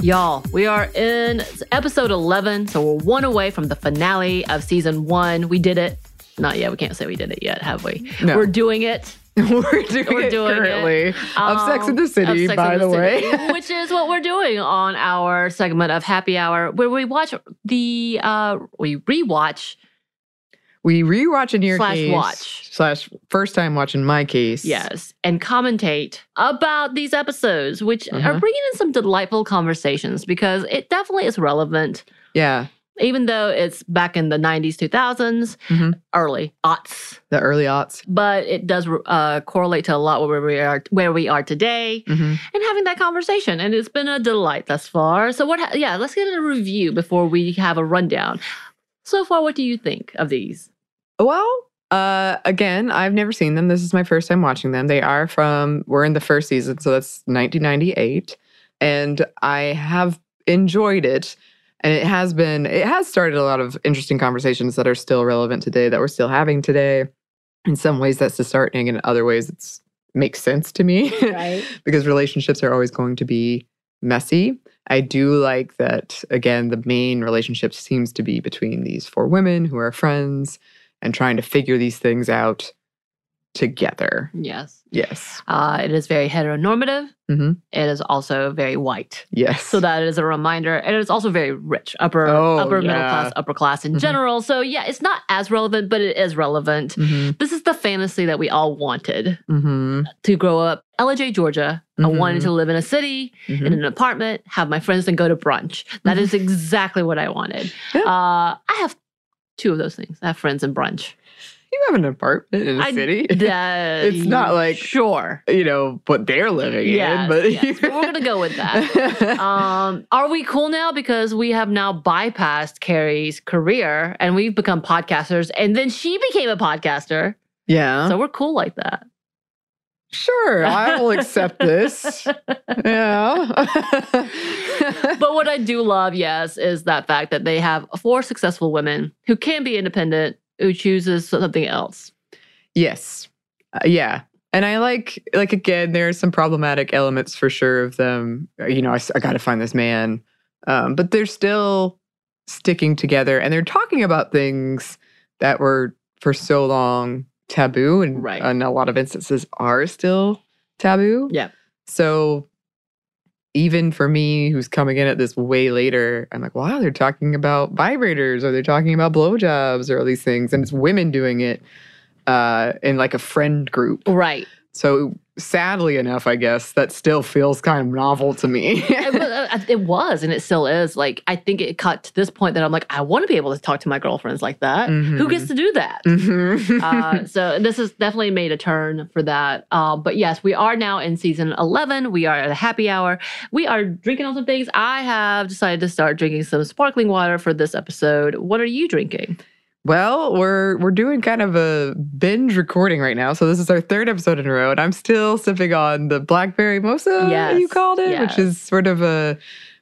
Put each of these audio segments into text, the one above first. Y'all, we are in episode 11, so we're one away from the finale of season one. We did it. Not yet. We can't say we did it yet, have we? No. We're doing it. We're doing it currently. Of Sex and the City, by the way. Which is what we're doing on our segment of Happy Hour, where we watch the, we rewatch in your case. Slash first time watch in my case. Yes. And commentate about these episodes, which are bringing in some delightful conversations because it definitely is relevant. Yeah. Even though it's back in the 90s, 2000s, early aughts. The early aughts. But it does correlate to a lot where we are today and having that conversation. And it's been a delight thus far. So let's get a review before we have a rundown. So far, what do you think of these? Well, again, I've never seen them. This is my first time watching them. We're in the first season, so that's 1998. And I have enjoyed it. And it has started a lot of interesting conversations that are still relevant today, that we're still having today. In some ways, that's disheartening. In other ways, it makes sense to me. Right. Because relationships are always going to be messy. I do like that, again, the main relationship seems to be between these four women who are friends and trying to figure these things out together. Yes. Yes. It is very heteronormative. It is also very white. Yes. So that is a reminder. And it is also very rich, middle class, upper class in general. So yeah, it's not as relevant, but it is relevant. This is the fantasy that we all wanted to grow up. LJ, Georgia. I wanted to live in a city, in an apartment, have my friends, and go to brunch. That is exactly what I wanted. Yeah. I have two of those things. I have friends and brunch. You have an apartment in a city. It's not like, sure, what they're living in. But we're going to go with that. Are we cool now? Because we have now bypassed Carrie's career and we've become podcasters. And then she became a podcaster. Yeah. So we're cool like that. Sure, I will accept this. Yeah. But what I do love, yes, is that fact that they have four successful women who can be independent, who chooses something else. Yes. Yeah. And I like again, there are some problematic elements for sure of them. I got to find this man. But they're still sticking together and they're talking about things that were for so long taboo and in a lot of instances are still taboo. Yeah. So even for me, who's coming in at this way later, I'm like, wow, they're talking about vibrators or they're talking about blowjobs or all these things. And it's women doing it in like a friend group. Right. So sadly enough, I guess, that still feels kind of novel to me. It was, and it still is. Like, I think it got to this point that I'm like, I want to be able to talk to my girlfriends like that. Mm-hmm. Who gets to do that? Mm-hmm. So this has definitely made a turn for that. But yes, we are now in season 11. We are at a happy hour. We are drinking on some things. I have decided to start drinking some sparkling water for this episode. What are you drinking? Well, we're doing kind of a binge recording right now. So this is our third episode in a row, and I'm still sipping on the Blackberry Mimosa, you called it, which is sort of a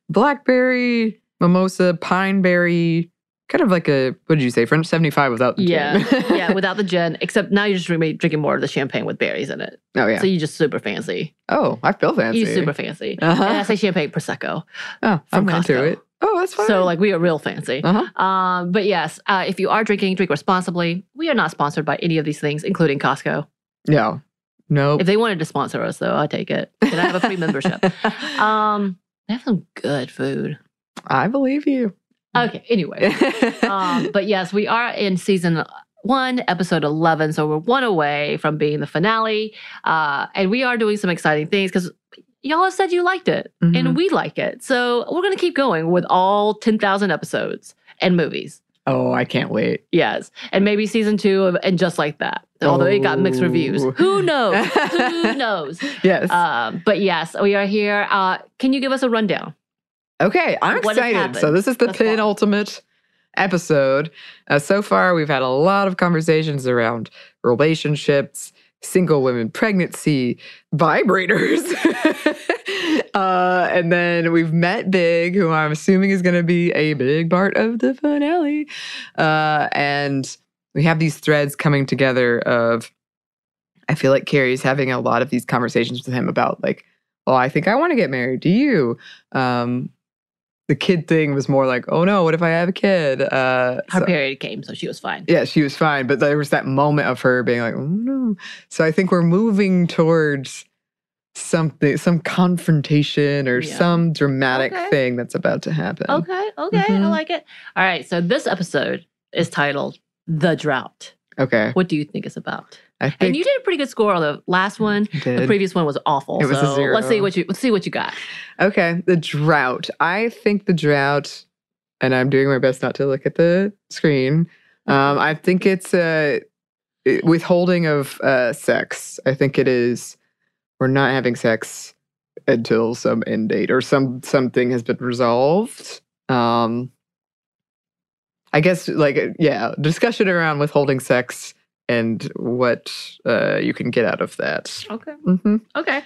Blackberry Mimosa, Pineberry, kind of like a, what did you say, French 75 without the gin. Yeah, without the gin, except now you're just drinking more of the champagne with berries in it. Oh, yeah. So you're just super fancy. Oh, I feel fancy. You're super fancy. Uh-huh. And I say champagne, Prosecco. Oh, I'm into it. Oh, that's fine. So, like, we are real fancy. Uh-huh. But yes, if you are drinking, drink responsibly. We are not sponsored by any of these things, including Costco. No. Nope. If they wanted to sponsor us, though, I'd take it. And I have a free membership. They have some good food. I believe you. Okay, anyway. But yes, we are in season 1, episode 11. So we're one away from being the finale. And we are doing some exciting things because y'all have said you liked it, and we like it. So we're going to keep going with all 10,000 episodes and movies. Oh, I can't wait. Yes. And maybe season 2 of And Just Like That, although it got mixed reviews. Who knows? Who knows? Yes. But yes, we are here. Can you give us a rundown? Okay, I'm excited. So this is the penultimate episode. So far, we've had a lot of conversations around relationships, single women, pregnancy, vibrators. And then we've met Big, who I'm assuming is going to be a big part of the finale. And we have these threads coming together of, I feel like Carrie's having a lot of these conversations with him about like, oh, I think I want to get married. Do you? The kid thing was more like, oh no, what if I have a kid? Her period came, so she was fine. Yeah, she was fine. But there was that moment of her being like, oh no. So I think we're moving towards something, some confrontation or some dramatic thing that's about to happen. Okay, I like it. All right, so this episode is titled The Drought. Okay. What do you think it's about? And you did a pretty good score on the last one. The previous one was awful. It was a zero. Let's see what you got. Okay, the drought. I think the drought, and I'm doing my best not to look at the screen. I think it's a withholding of sex. I think it is. We're not having sex until some end date or something has been resolved. I guess, discussion around withholding sex and what you can get out of that. Okay. Mm-hmm. Okay.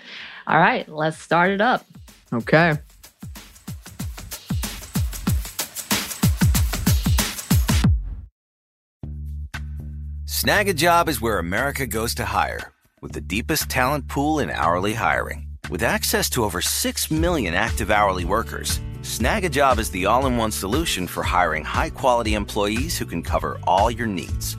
All right. Let's start it up. Okay. Snag a Job is where America goes to hire, with the deepest talent pool in hourly hiring. With access to over 6 million active hourly workers, Snag a Job is the all-in-one solution for hiring high-quality employees who can cover all your needs.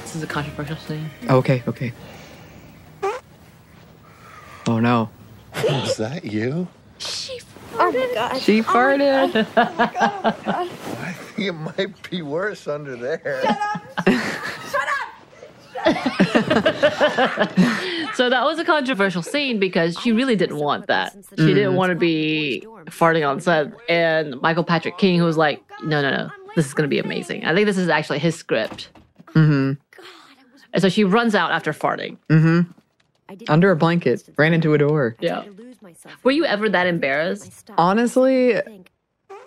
This is a controversial thing. Okay. Oh, no. Is that you? She farted. Oh my God. I think it might be worse under there. Shut up! So that was a controversial scene because she really didn't want that. She didn't want to be farting on set. And Michael Patrick King, who was like, no, this is going to be amazing. I think this is actually his script. Mm-hmm. And so she runs out after farting. Mm-hmm. Under a blanket, ran into a door. Yeah. Were you ever that embarrassed? Honestly,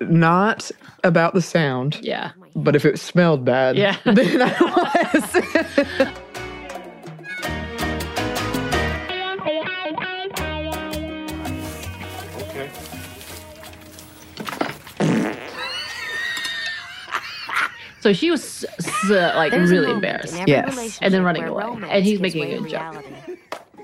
not about the sound. Yeah. But if it smelled bad, yeah. Then I was. Okay. So she was like really embarrassed. Yes. And then running away. And he's making a good joke.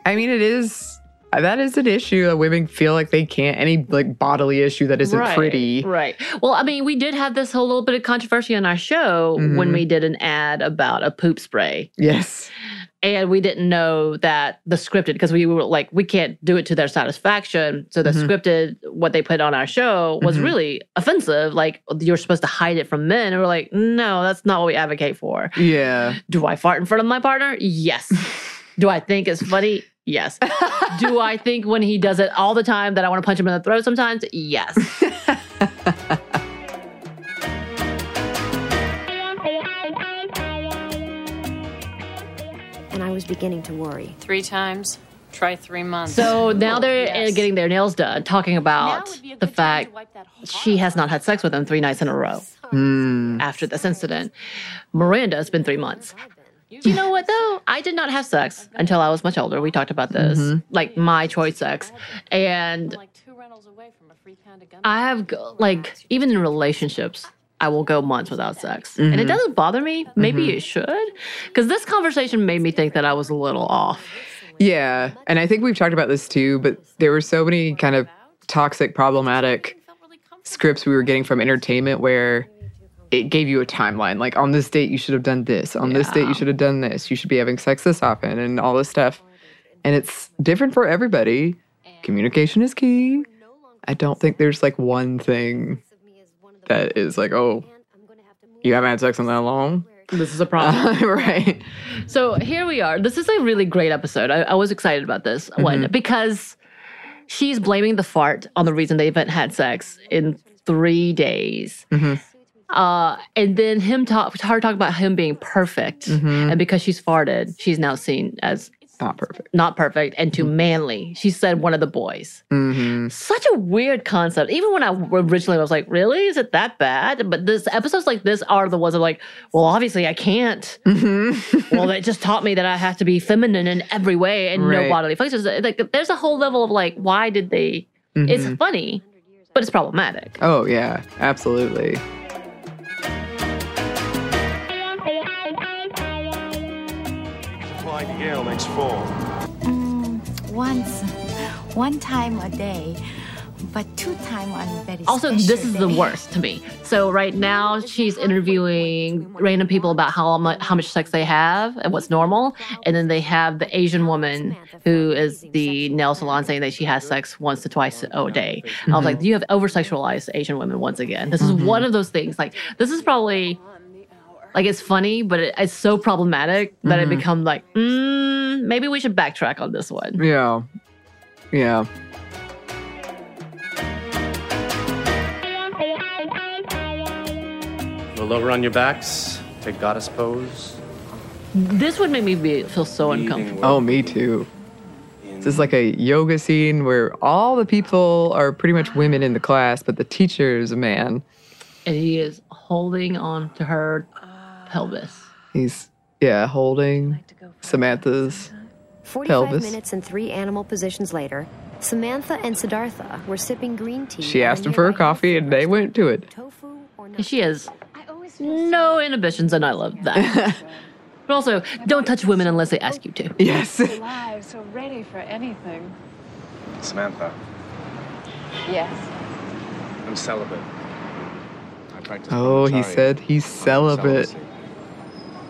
I mean, it is, that is an issue that women feel like they can't, any like bodily issue that isn't pretty. Right. Well, I mean, we did have this whole little bit of controversy on our show when we did an ad about a poop spray. Yes. And we didn't know that the scripted, because we were like, we can't do it to their satisfaction. So the scripted, what they put on our show was really offensive. Like, you're supposed to hide it from men. And we're like, no, that's not what we advocate for. Yeah. Do I fart in front of my partner? Yes. Do I think it's funny? Yes. Do I think when he does it all the time that I want to punch him in the throat sometimes? Yes. And I was beginning to worry. 3 times, try 3 months. So now they're getting their nails done, talking about the fact she has not had sex with him 3 nights in a row after this incident. Miranda, it's been 3 months. You know what, though? I did not have sex until I was much older. We talked about this, like my choice sex. And I have, like, even in relationships, I will go months without sex. And it doesn't bother me. Maybe it should. Because this conversation made me think that I was a little off. Yeah. And I think we've talked about this, too. But there were so many kind of toxic, problematic scripts we were getting from entertainment where it gave you a timeline. Like, on this date, you should have done this. On this date, you should have done this. You should be having sex this often and all this stuff. And it's different for everybody. Communication is key. I don't think there's, like, one thing that is like, oh, you haven't had sex in that long? This is a problem. Right. So here we are. This is a really great episode. I was excited about this one because she's blaming the fart on the reason they haven't had sex in 3 days. And then her talking about him being perfect. And because she's farted, she's now seen as not perfect and too manly. She said one of the boys. Such a weird concept. Even when I originally was like, really? Is it that bad? But this episodes like this are the ones I'm like, well, obviously I can't. Well, that just taught me that I have to be feminine in every way and no bodily functions. Like, there's a whole level of like, why did they? It's funny, but it's problematic. Oh, yeah, absolutely. Yale next fall. Once, 1 time a day, but 2 times on very special. Also, this is the worst to me. So right now she's interviewing random people about how much sex they have and what's normal, and then they have the Asian woman who is the nail salon saying that she has sex once to twice a day. I was like, you have over-sexualized Asian women once again. This is one of those things. Like, this is probably... Like, it's funny, but it's so problematic that it becomes like, maybe we should backtrack on this one. Yeah. Roll over on your backs. Take goddess pose. This would make me feel so uncomfortable. Oh, me too. This is like a yoga scene where all the people are pretty much women in the class, but the teacher is a man. And he is holding on to her pelvis. He's holding Samantha's 45 pelvis. 45 minutes and 3 animal positions later, Samantha and Siddhartha were sipping green tea. She asked him for a coffee and they went to it. She has no inhibitions, and I love that. But also, don't touch women unless they ask you to. Yes. Alive, so ready for anything. Samantha. Yes. I'm celibate. I practice. Oh, he said he's celibate.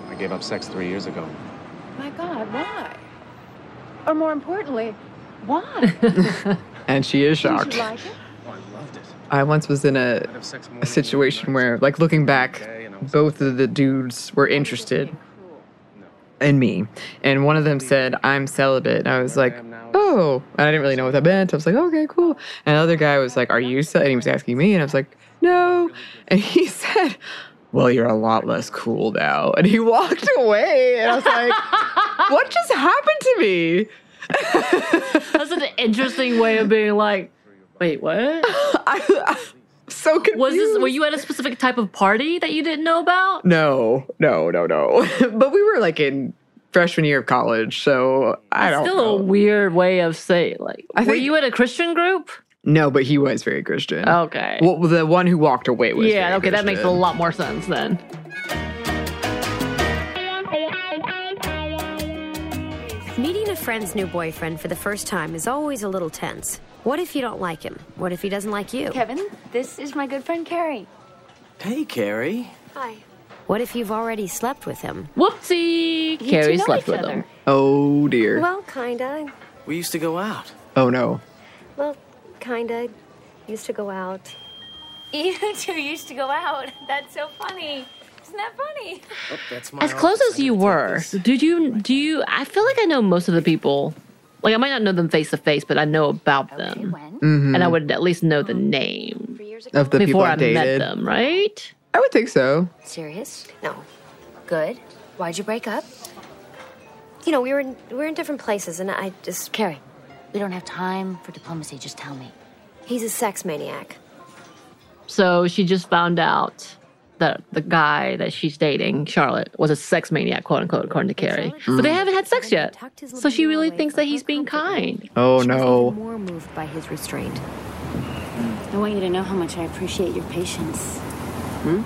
I gave up sex 3 years ago. My God, why? Or more importantly, why? And she is shocked. Did you like it? Oh, I loved it. I once was in a situation where, like, looking back, both of the dudes were interested in me. And one of them said, I'm celibate. And I was like, oh. And I didn't really know what that meant. I was like, okay, cool. And the other guy was like, are you celibate? And he was asking me. And I was like, no. And he said, well, you're a lot less cool now. And he walked away. And I was like, what just happened to me? That's an interesting way of being like, wait, what? I'm so confused. Were you at a specific type of party that you didn't know about? No. But we were like in freshman year of college, so I don't know. A weird way of saying, like, were you at a Christian group? No, but he was very Christian. Okay. Well, the one who walked away was very Christian. That makes a lot more sense then. Meeting a friend's new boyfriend for the first time is always a little tense. What if you don't like him? What if he doesn't like you? Kevin, this is my good friend, Carrie. Hey, Carrie. Hi. What if you've already slept with him? Whoopsie! Carrie slept with him. Oh, dear. Well, kinda. We used to go out. Oh, no. Well, kinda. Used to go out. You two used to go out. That's so funny. Isn't that funny? Oh, as close as you were, do you? I feel like I know most of the people. Like, I might not know them face to face, but I know about them. Mm-hmm. And I would at least know the name of the people I dated. Met them, right? I would think so. Serious? No. Good. Why'd you break up? You know, we were in different places, and I just... Carrie, we don't have time for diplomacy. Just tell me. He's a sex maniac. So she just found out that the guy that she's dating, Charlotte, was a sex maniac, quote-unquote, according to Carrie. Mm. But they haven't had sex yet, so she really thinks that he's being kind. Oh, no. She was more moved by his restraint. I want you to know how much I appreciate your patience. Hmm?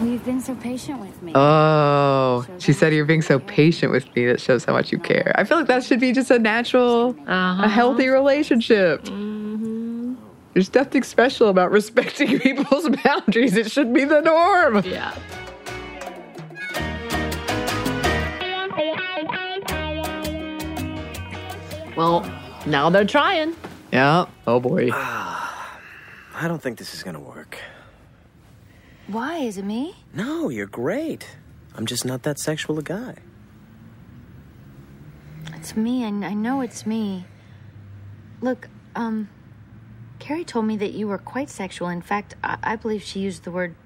Well, you've been so patient with me. Oh, she said you're being so patient with me. That shows how much you care. I feel like that should be just a natural, a healthy relationship. Mm-hmm. There's nothing special about respecting people's boundaries. It should be the norm. Yeah. Well, now they're trying. Yeah. Oh, boy. I don't think this is going to work. Why? Is it me? No, you're great. I'm just not that sexual a guy. It's me. I know it's me. Look, Carrie told me that you were quite sexual. In fact, I believe she used the word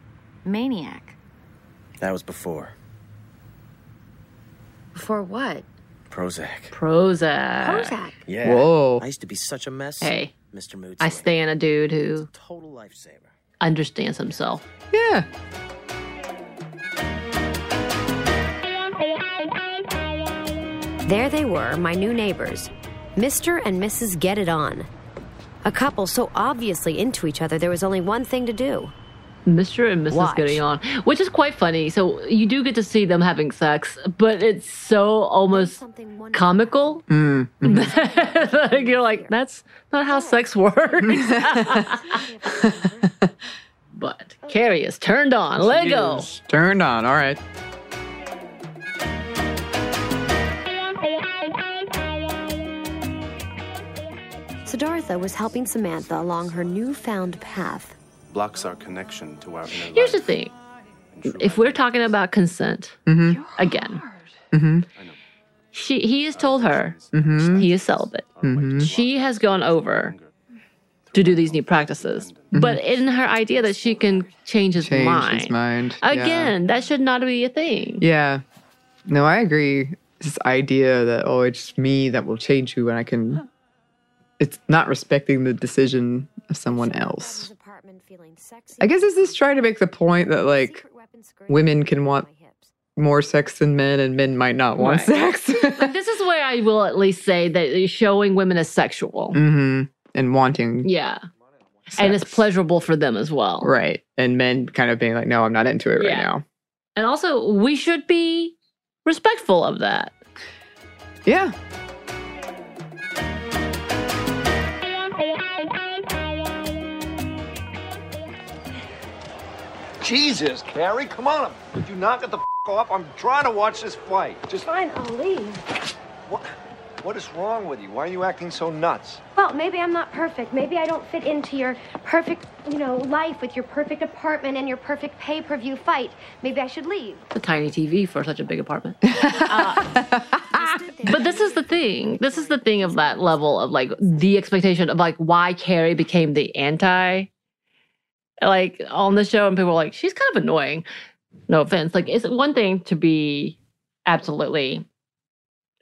maniac. That was before. Before what? Prozac. Yeah. Whoa. I used to be such a mess. Hey, Mr. Mood. I stand a dude who total lifesaver. Understands himself. Yeah. There they were, my new neighbors, Mr. and Mrs. Get It On. A couple so obviously into each other, there was only one thing to do. Mr. and Mrs. Getting On, which is quite funny. So you do get to see them having sex, but it's so almost comical. Mm-hmm. Like, you're like, that's not how sex works. But Carrie is turned on. Lego. Turned on. All right. Siddhartha was helping Samantha along her newfound path. Blocks our connection to our inner life. Here's the thing. If we're talking about consent, again, he has told her he is celibate. Mm-hmm. She has gone over to do these new practices, but in her idea that she can change his mind. Again, that should not be a thing. Yeah. No, I agree. This idea that, oh, it's me that will change you and I can... It's not respecting the decision of someone else. I guess this is trying to make the point that, like, women can want more sex than men, and men might not want sex. Like, this is where I will at least say that showing women as sexual. Mm-hmm. And wanting. Yeah. Sex. And it's pleasurable for them as well. Right. And men kind of being like, no, I'm not into it right now. And also, we should be respectful of that. Yeah. Jesus, Carrie, come on. Would you knock it the f*** off? I'm trying to watch this fight. Just fine, I'll leave. What is wrong with you? Why are you acting so nuts? Well, maybe I'm not perfect. Maybe I don't fit into your perfect, life with your perfect apartment and your perfect pay-per-view fight. Maybe I should leave. A tiny TV for such a big apartment. But this is the thing. This is the thing of that level of, the expectation of, why Carrie became the anti, on the show. And people were like, she's kind of annoying. No offense. It's one thing to be absolutely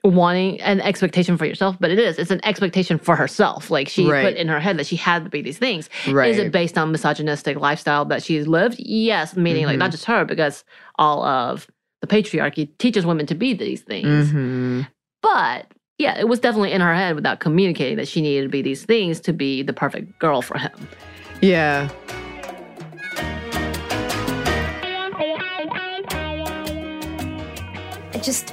wanting an expectation for yourself, but it's an expectation for herself. She put in her head that she had to be these things. Right. Is it based on misogynistic lifestyle that she's lived? Yes, meaning not just her, because all of the patriarchy teaches women to be these things. Mm-hmm. But yeah, it was definitely in her head without communicating that she needed to be these things to be the perfect girl for him. Yeah.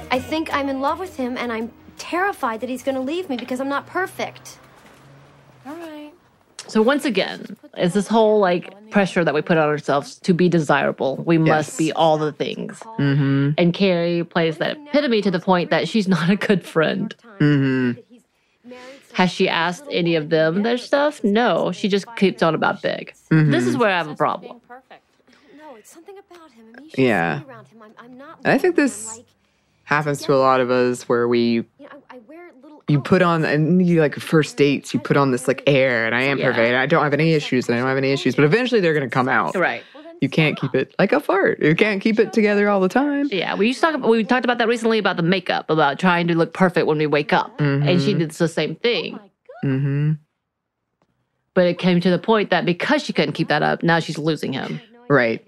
I think I'm in love with him, and I'm terrified that he's going to leave me because I'm not perfect. All right. So once again, it's this whole, pressure that we put on ourselves to be desirable. We must be all the things. Mm-hmm. And Carrie plays that epitome to the point that she's not a good friend. Mm-hmm. Has she asked any of them their stuff? No. She just keeps on about big. Mm-hmm. This is where I have a problem. Yeah. And I think this happens to a lot of us where you put on, and you first dates, you put on this air, and I am perfect, and I don't have any issues, but eventually they're going to come out. Right. You can't keep it like a fart. You can't keep it together all the time. Yeah, we talked about that recently about the makeup, about trying to look perfect when we wake up, and she did the same thing. Mm-hmm. But it came to the point that because she couldn't keep that up, now she's losing him. Right.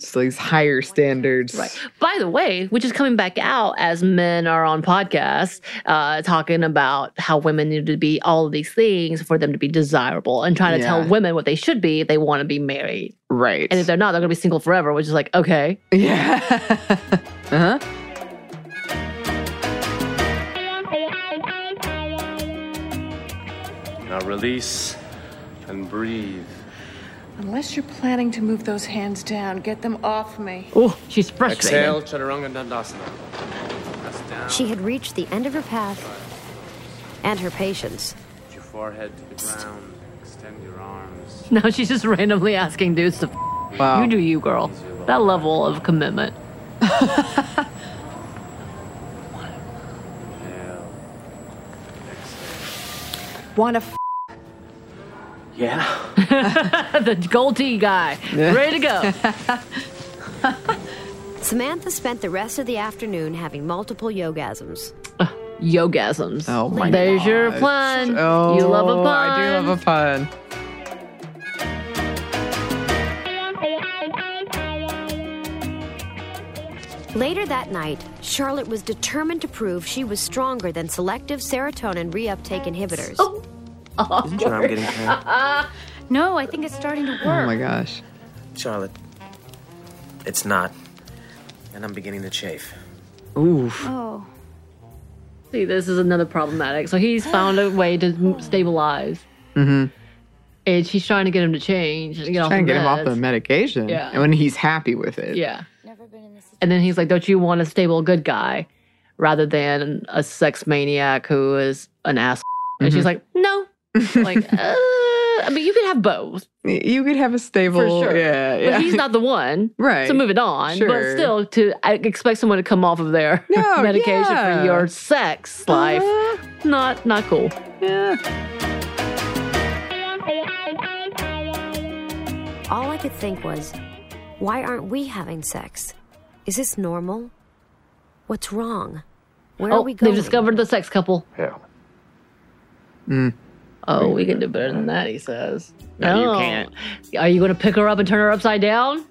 So these higher standards. Right. By the way, which is coming back out as men are on podcasts talking about how women need to be all of these things for them to be desirable and trying to tell women what they should be if they want to be married. Right. And if they're not, they're going to be single forever, which is okay. Yeah. Uh-huh. Now release and breathe. Unless you're planning to move those hands down, get them off me. Oh, she's frustrated. Exhale, chaturanga dandasana. She had reached the end of her path and her patience. Put your forehead to the ground. Extend your arms. Now she's just randomly asking dudes to wow. You do you, girl. That level of commitment. Wanna f***? Yeah. The gold tea guy. Yeah. Ready to go. Samantha spent the rest of the afternoon having multiple yogasms. Yogasms. Oh, my God. There's your pun. Oh, you love a pun. I do love a pun. Later that night, Charlotte was determined to prove she was stronger than selective serotonin reuptake inhibitors. Oh. Isn't your arm getting tired? No, I think it's starting to work. Oh, my gosh. Charlotte, it's not. And I'm beginning to chafe. Oof. Oh. See, this is another problematic. So he's found a way to stabilize. Mm-hmm. And she's trying to get him to change. She's trying to get him off the medication. Yeah. And when he's happy with it. Yeah. Never been in this situation. And then he's like, don't you want a stable good guy rather than a sex maniac who is an asshole? Mm-hmm. And she's like, no. You could have both. You could have a stable. For sure. Yeah. But he's not the one. Right. So move it on. Sure. But still, I expect someone to come off of their medication for your sex life. Not cool. Yeah. All I could think was, why aren't we having sex? Is this normal? What's wrong? Where are we going? They've discovered the sex couple. Yeah. Mm. Oh, we can do better than that, he says. No, you can't. Are you going to pick her up and turn her upside down?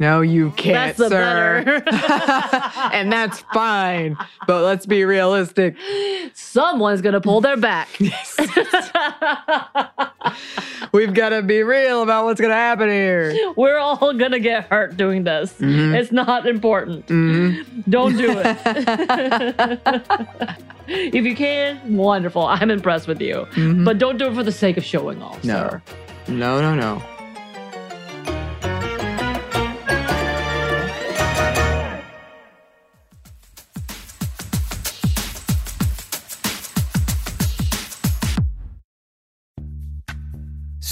No, you can't, sir. And that's fine. But let's be realistic. Someone's going to pull their back. We've got to be real about what's going to happen here. We're all going to get hurt doing this. Mm-hmm. It's not important. Mm-hmm. Don't do it. If you can, wonderful. I'm impressed with you. Mm-hmm. But don't do it for the sake of showing off, sir. No, no, no.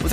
With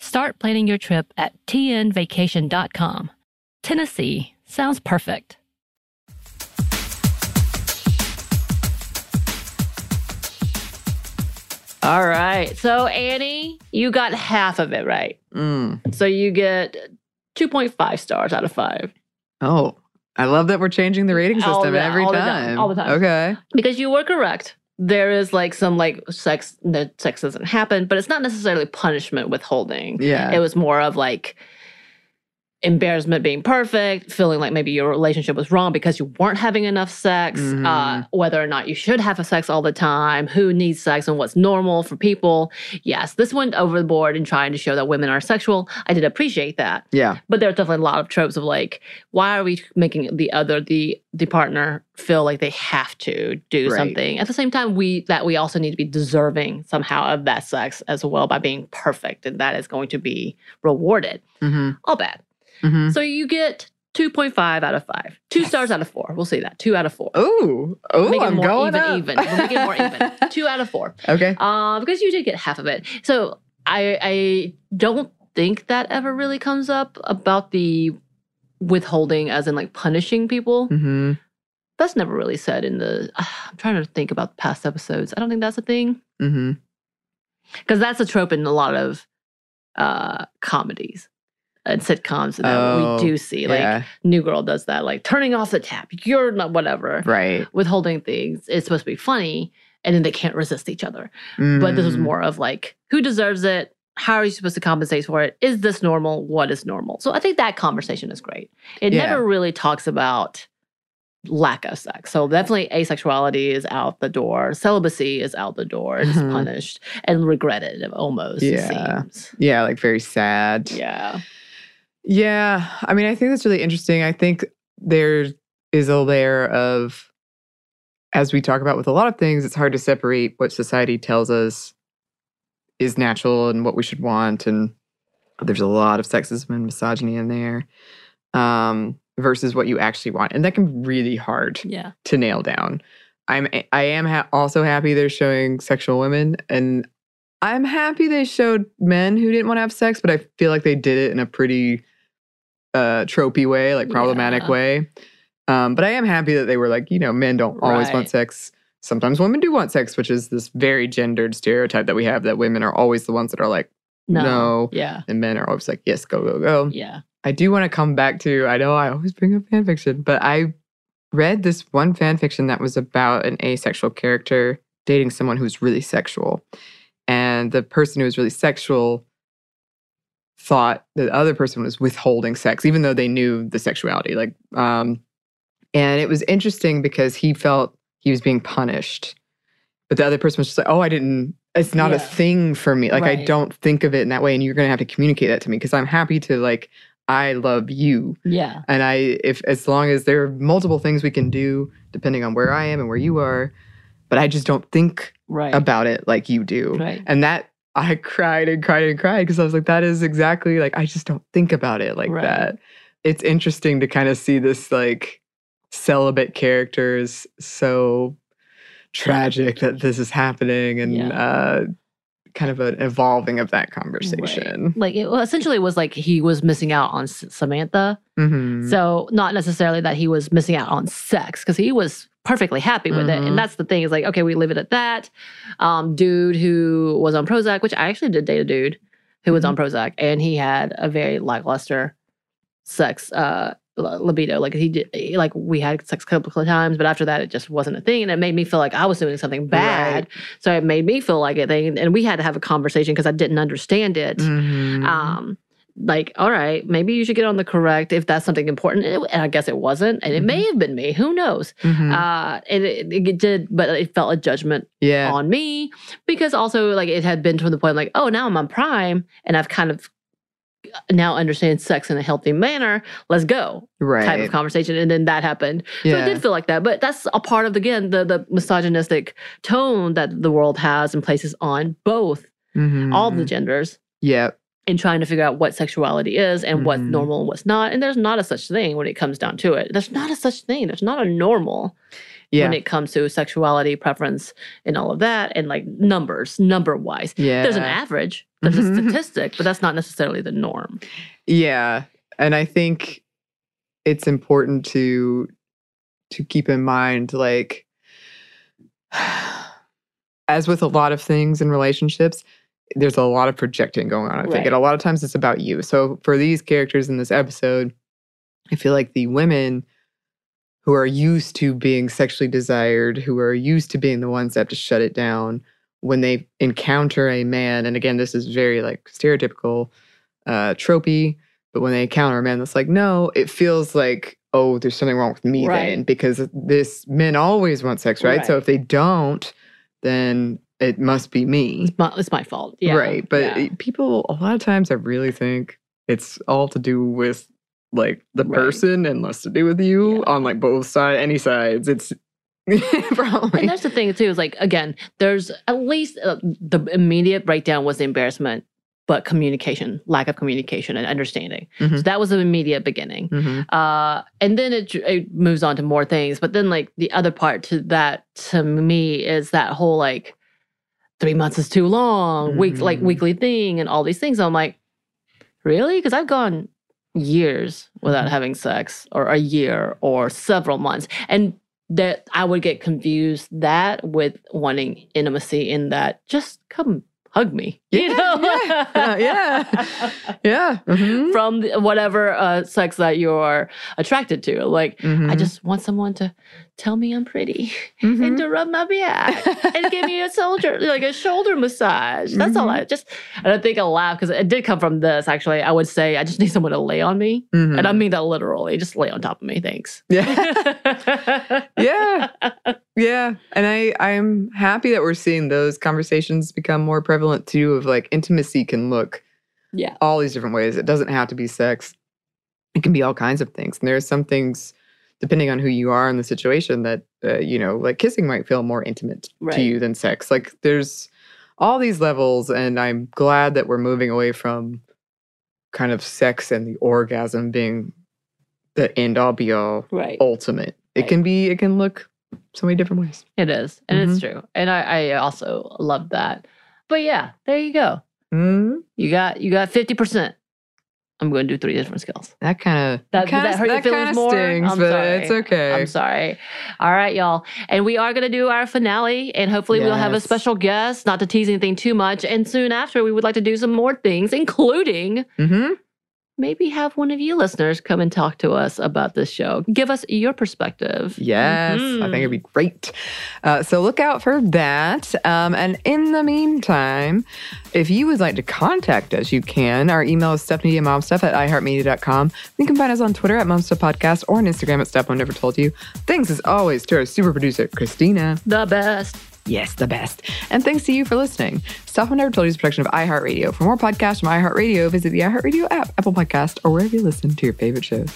Start planning your trip at tnvacation.com. Tennessee sounds perfect. All right. So, Annie, you got half of it right. Mm. So you get 2.5 stars out of 5. Oh, I love that we're changing the rating system every time. All the time. Okay. Because you were correct. There is some sex that sex doesn't happen, but it's not necessarily punishment withholding. Yeah. It was more of embarrassment being perfect, feeling like maybe your relationship was wrong because you weren't having enough sex, mm-hmm. Whether or not you should have sex all the time, who needs sex and what's normal for people. Yes, this went overboard in trying to show that women are sexual. I did appreciate that. Yeah. But there are definitely a lot of tropes of why are we making the partner feel like they have to do something. At the same time, we also need to be deserving somehow of that sex as well by being perfect, and that is going to be rewarded. Mm-hmm. All bad. Mm-hmm. So you get 2.5 out of 5. 2 stars out of 4. We'll see that. 2 out of 4. Ooh. Ooh, I'm going up. We'll make it more even. 2 out of 4. Okay. Because you did get half of it. So I don't think that ever really comes up about the withholding as in punishing people. Mm-hmm. That's never really said in the... I'm trying to think about past episodes. I don't think that's a thing. Mm-hmm. Because that's a trope in a lot of comedies and sitcoms that we do see. Yeah. New Girl does that. Turning off the tap. You're not whatever. Right. Withholding things. It's supposed to be funny. And then they can't resist each other. Mm. But this was more of who deserves it? How are you supposed to compensate for it? Is this normal? What is normal? So I think that conversation is great. It never really talks about... lack of sex. So definitely asexuality is out the door. Celibacy is out the door. It's punished and regretted almost, it seems. Yeah, very sad. Yeah. Yeah. I mean, I think that's really interesting. I think there is a layer of, as we talk about with a lot of things, it's hard to separate what society tells us is natural and what we should want. And there's a lot of sexism and misogyny in there. Versus what you actually want. And that can be really hard to nail down. I am also happy they're showing sexual women, and I'm happy they showed men who didn't want to have sex, but I feel like they did it in a pretty tropey way, like problematic way. But I am happy that they were like, you know, men don't always want sex. Sometimes women do want sex, which is this very gendered stereotype that we have, that women are always the ones that are like, no. Yeah. And men are always like, yes, go, go, go. Yeah. I do want to come back to, I know I always bring up fan fiction, but I read this one fan fiction that was about an asexual character dating someone who's really sexual. And the person who was really sexual thought the other person was withholding sex, even though they knew the sexuality. Like, and it was interesting because he felt he was being punished. But the other person was just like, oh, I didn't, it's not a thing for me. Like, I don't think of it in that way. And you're going to have to communicate that to me, because I'm happy to, like, I love you. Yeah. And as long as there are multiple things we can do, depending on where I am and where you are, but I just don't think about it like you do. Right. And that, I cried and cried and cried, because I was like, that is exactly, like, I just don't think about it like that. It's interesting to kind of see this, like, celibate character is so tragic that this is happening, and kind of an evolving of that conversation. Right. Like, it essentially was like he was missing out on Samantha. Mm-hmm. So not necessarily that he was missing out on sex, because he was perfectly happy with it. And that's the thing, is like, okay, we leave it at that. Dude who was on Prozac, which I actually did date a dude who was on Prozac, and he had a very lackluster sex libido. Like, he did, like, we had sex a couple of times, but after that it just wasn't a thing, and it made me feel like I was doing something bad. So it made me feel like a thing, and we had to have a conversation because I didn't understand it. Like, all right, maybe you should get on the correct if that's something important. And I guess it wasn't, and it may have been me. Who knows? And it did, but it felt a judgment on me, because also, like, it had been to the point like, oh, now I'm on Prime, and I've kind of now understand sex in a healthy manner. Let's go. Right. Type of conversation. And then that happened. So it did feel like that. But that's a part of, again, the misogynistic tone that the world has and places on both, all the genders. And trying to figure out what sexuality is and what's normal and what's not. And there's not a such thing when it comes down to it. There's not a such thing. There's not a normal when it comes to sexuality, preference, and all of that. And, like, numbers, number-wise. There's an average. That's a statistic, but that's not necessarily the norm. Yeah. And I think it's important to keep in mind, like, as with a lot of things in relationships, there's a lot of projecting going on, I think. And a lot of times it's about you. So for these characters in this episode, I feel like the women who are used to being sexually desired, who are used to being the ones that have to shut it down, when they encounter a man, and again, this is very, like, stereotypical, tropey, but when they encounter a man that's like, no, it feels like, oh, there's something wrong with me then, because this, men always want sex, right? So if they don't, then it must be me. It's my fault. Yeah. Right. But people, a lot of times I really think it's all to do with, like, the person and less to do with you on, like, both sides, any sides. It's, probably. And that's the thing, too, is, like, again, there's at least the immediate breakdown was the embarrassment, but communication, lack of communication and understanding. So that was the immediate beginning. And then it moves on to more things. But then, like, the other part to that, to me, is that whole, like, 3 months is too long, weekly thing and all these things. I'm like, really? Because I've gone years without having sex, or a year or several months. And that I would get confused that with wanting intimacy, in that just come hug me, you know? From whatever sex that you're attracted to. Like, I just want someone to tell me I'm pretty and to rub my back and give me a shoulder massage. That's all I just, and I think I laugh because it did come from this, actually. I would say, I just need someone to lay on me. And I mean that literally, just lay on top of me, thanks. And I'm happy that we're seeing those conversations become more prevalent too, of, like, intimacy can look all these different ways. It doesn't have to be sex. It can be all kinds of things. And there are some things, depending on who you are in the situation, that, you know, like, kissing might feel more intimate to you than sex. Like, there's all these levels, and I'm glad that we're moving away from kind of sex and the orgasm being the end-all, be-all, ultimate. It can look so many different ways. It is. And it's true. And I also love that. But yeah, there you go. You got 50%. I'm going to do three different skills. That kind of stings, but it's okay. I'm sorry. All right, y'all. And we are going to do our finale, and hopefully we'll have a special guest, not to tease anything too much. And soon after, we would like to do some more things, including maybe have one of you listeners come and talk to us about this show. Give us your perspective. Yes, I think it'd be great. So look out for that. And in the meantime, if you would like to contact us, you can. Our email is stuffmediamomstuff@iheartmedia.com. You can find us on Twitter @momstuffpodcast or on Instagram @stuffmomnevertoldyou. Thanks as always to our super producer, Christina. The best. Yes, the best. And thanks to you for listening. Stuff Mom Never Told You is a production of iHeartRadio. For more podcasts from iHeartRadio, visit the iHeartRadio app, Apple Podcast, or wherever you listen to your favorite shows.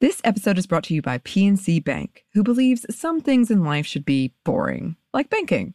This episode is brought to you by PNC Bank, who believes some things in life should be boring, like banking.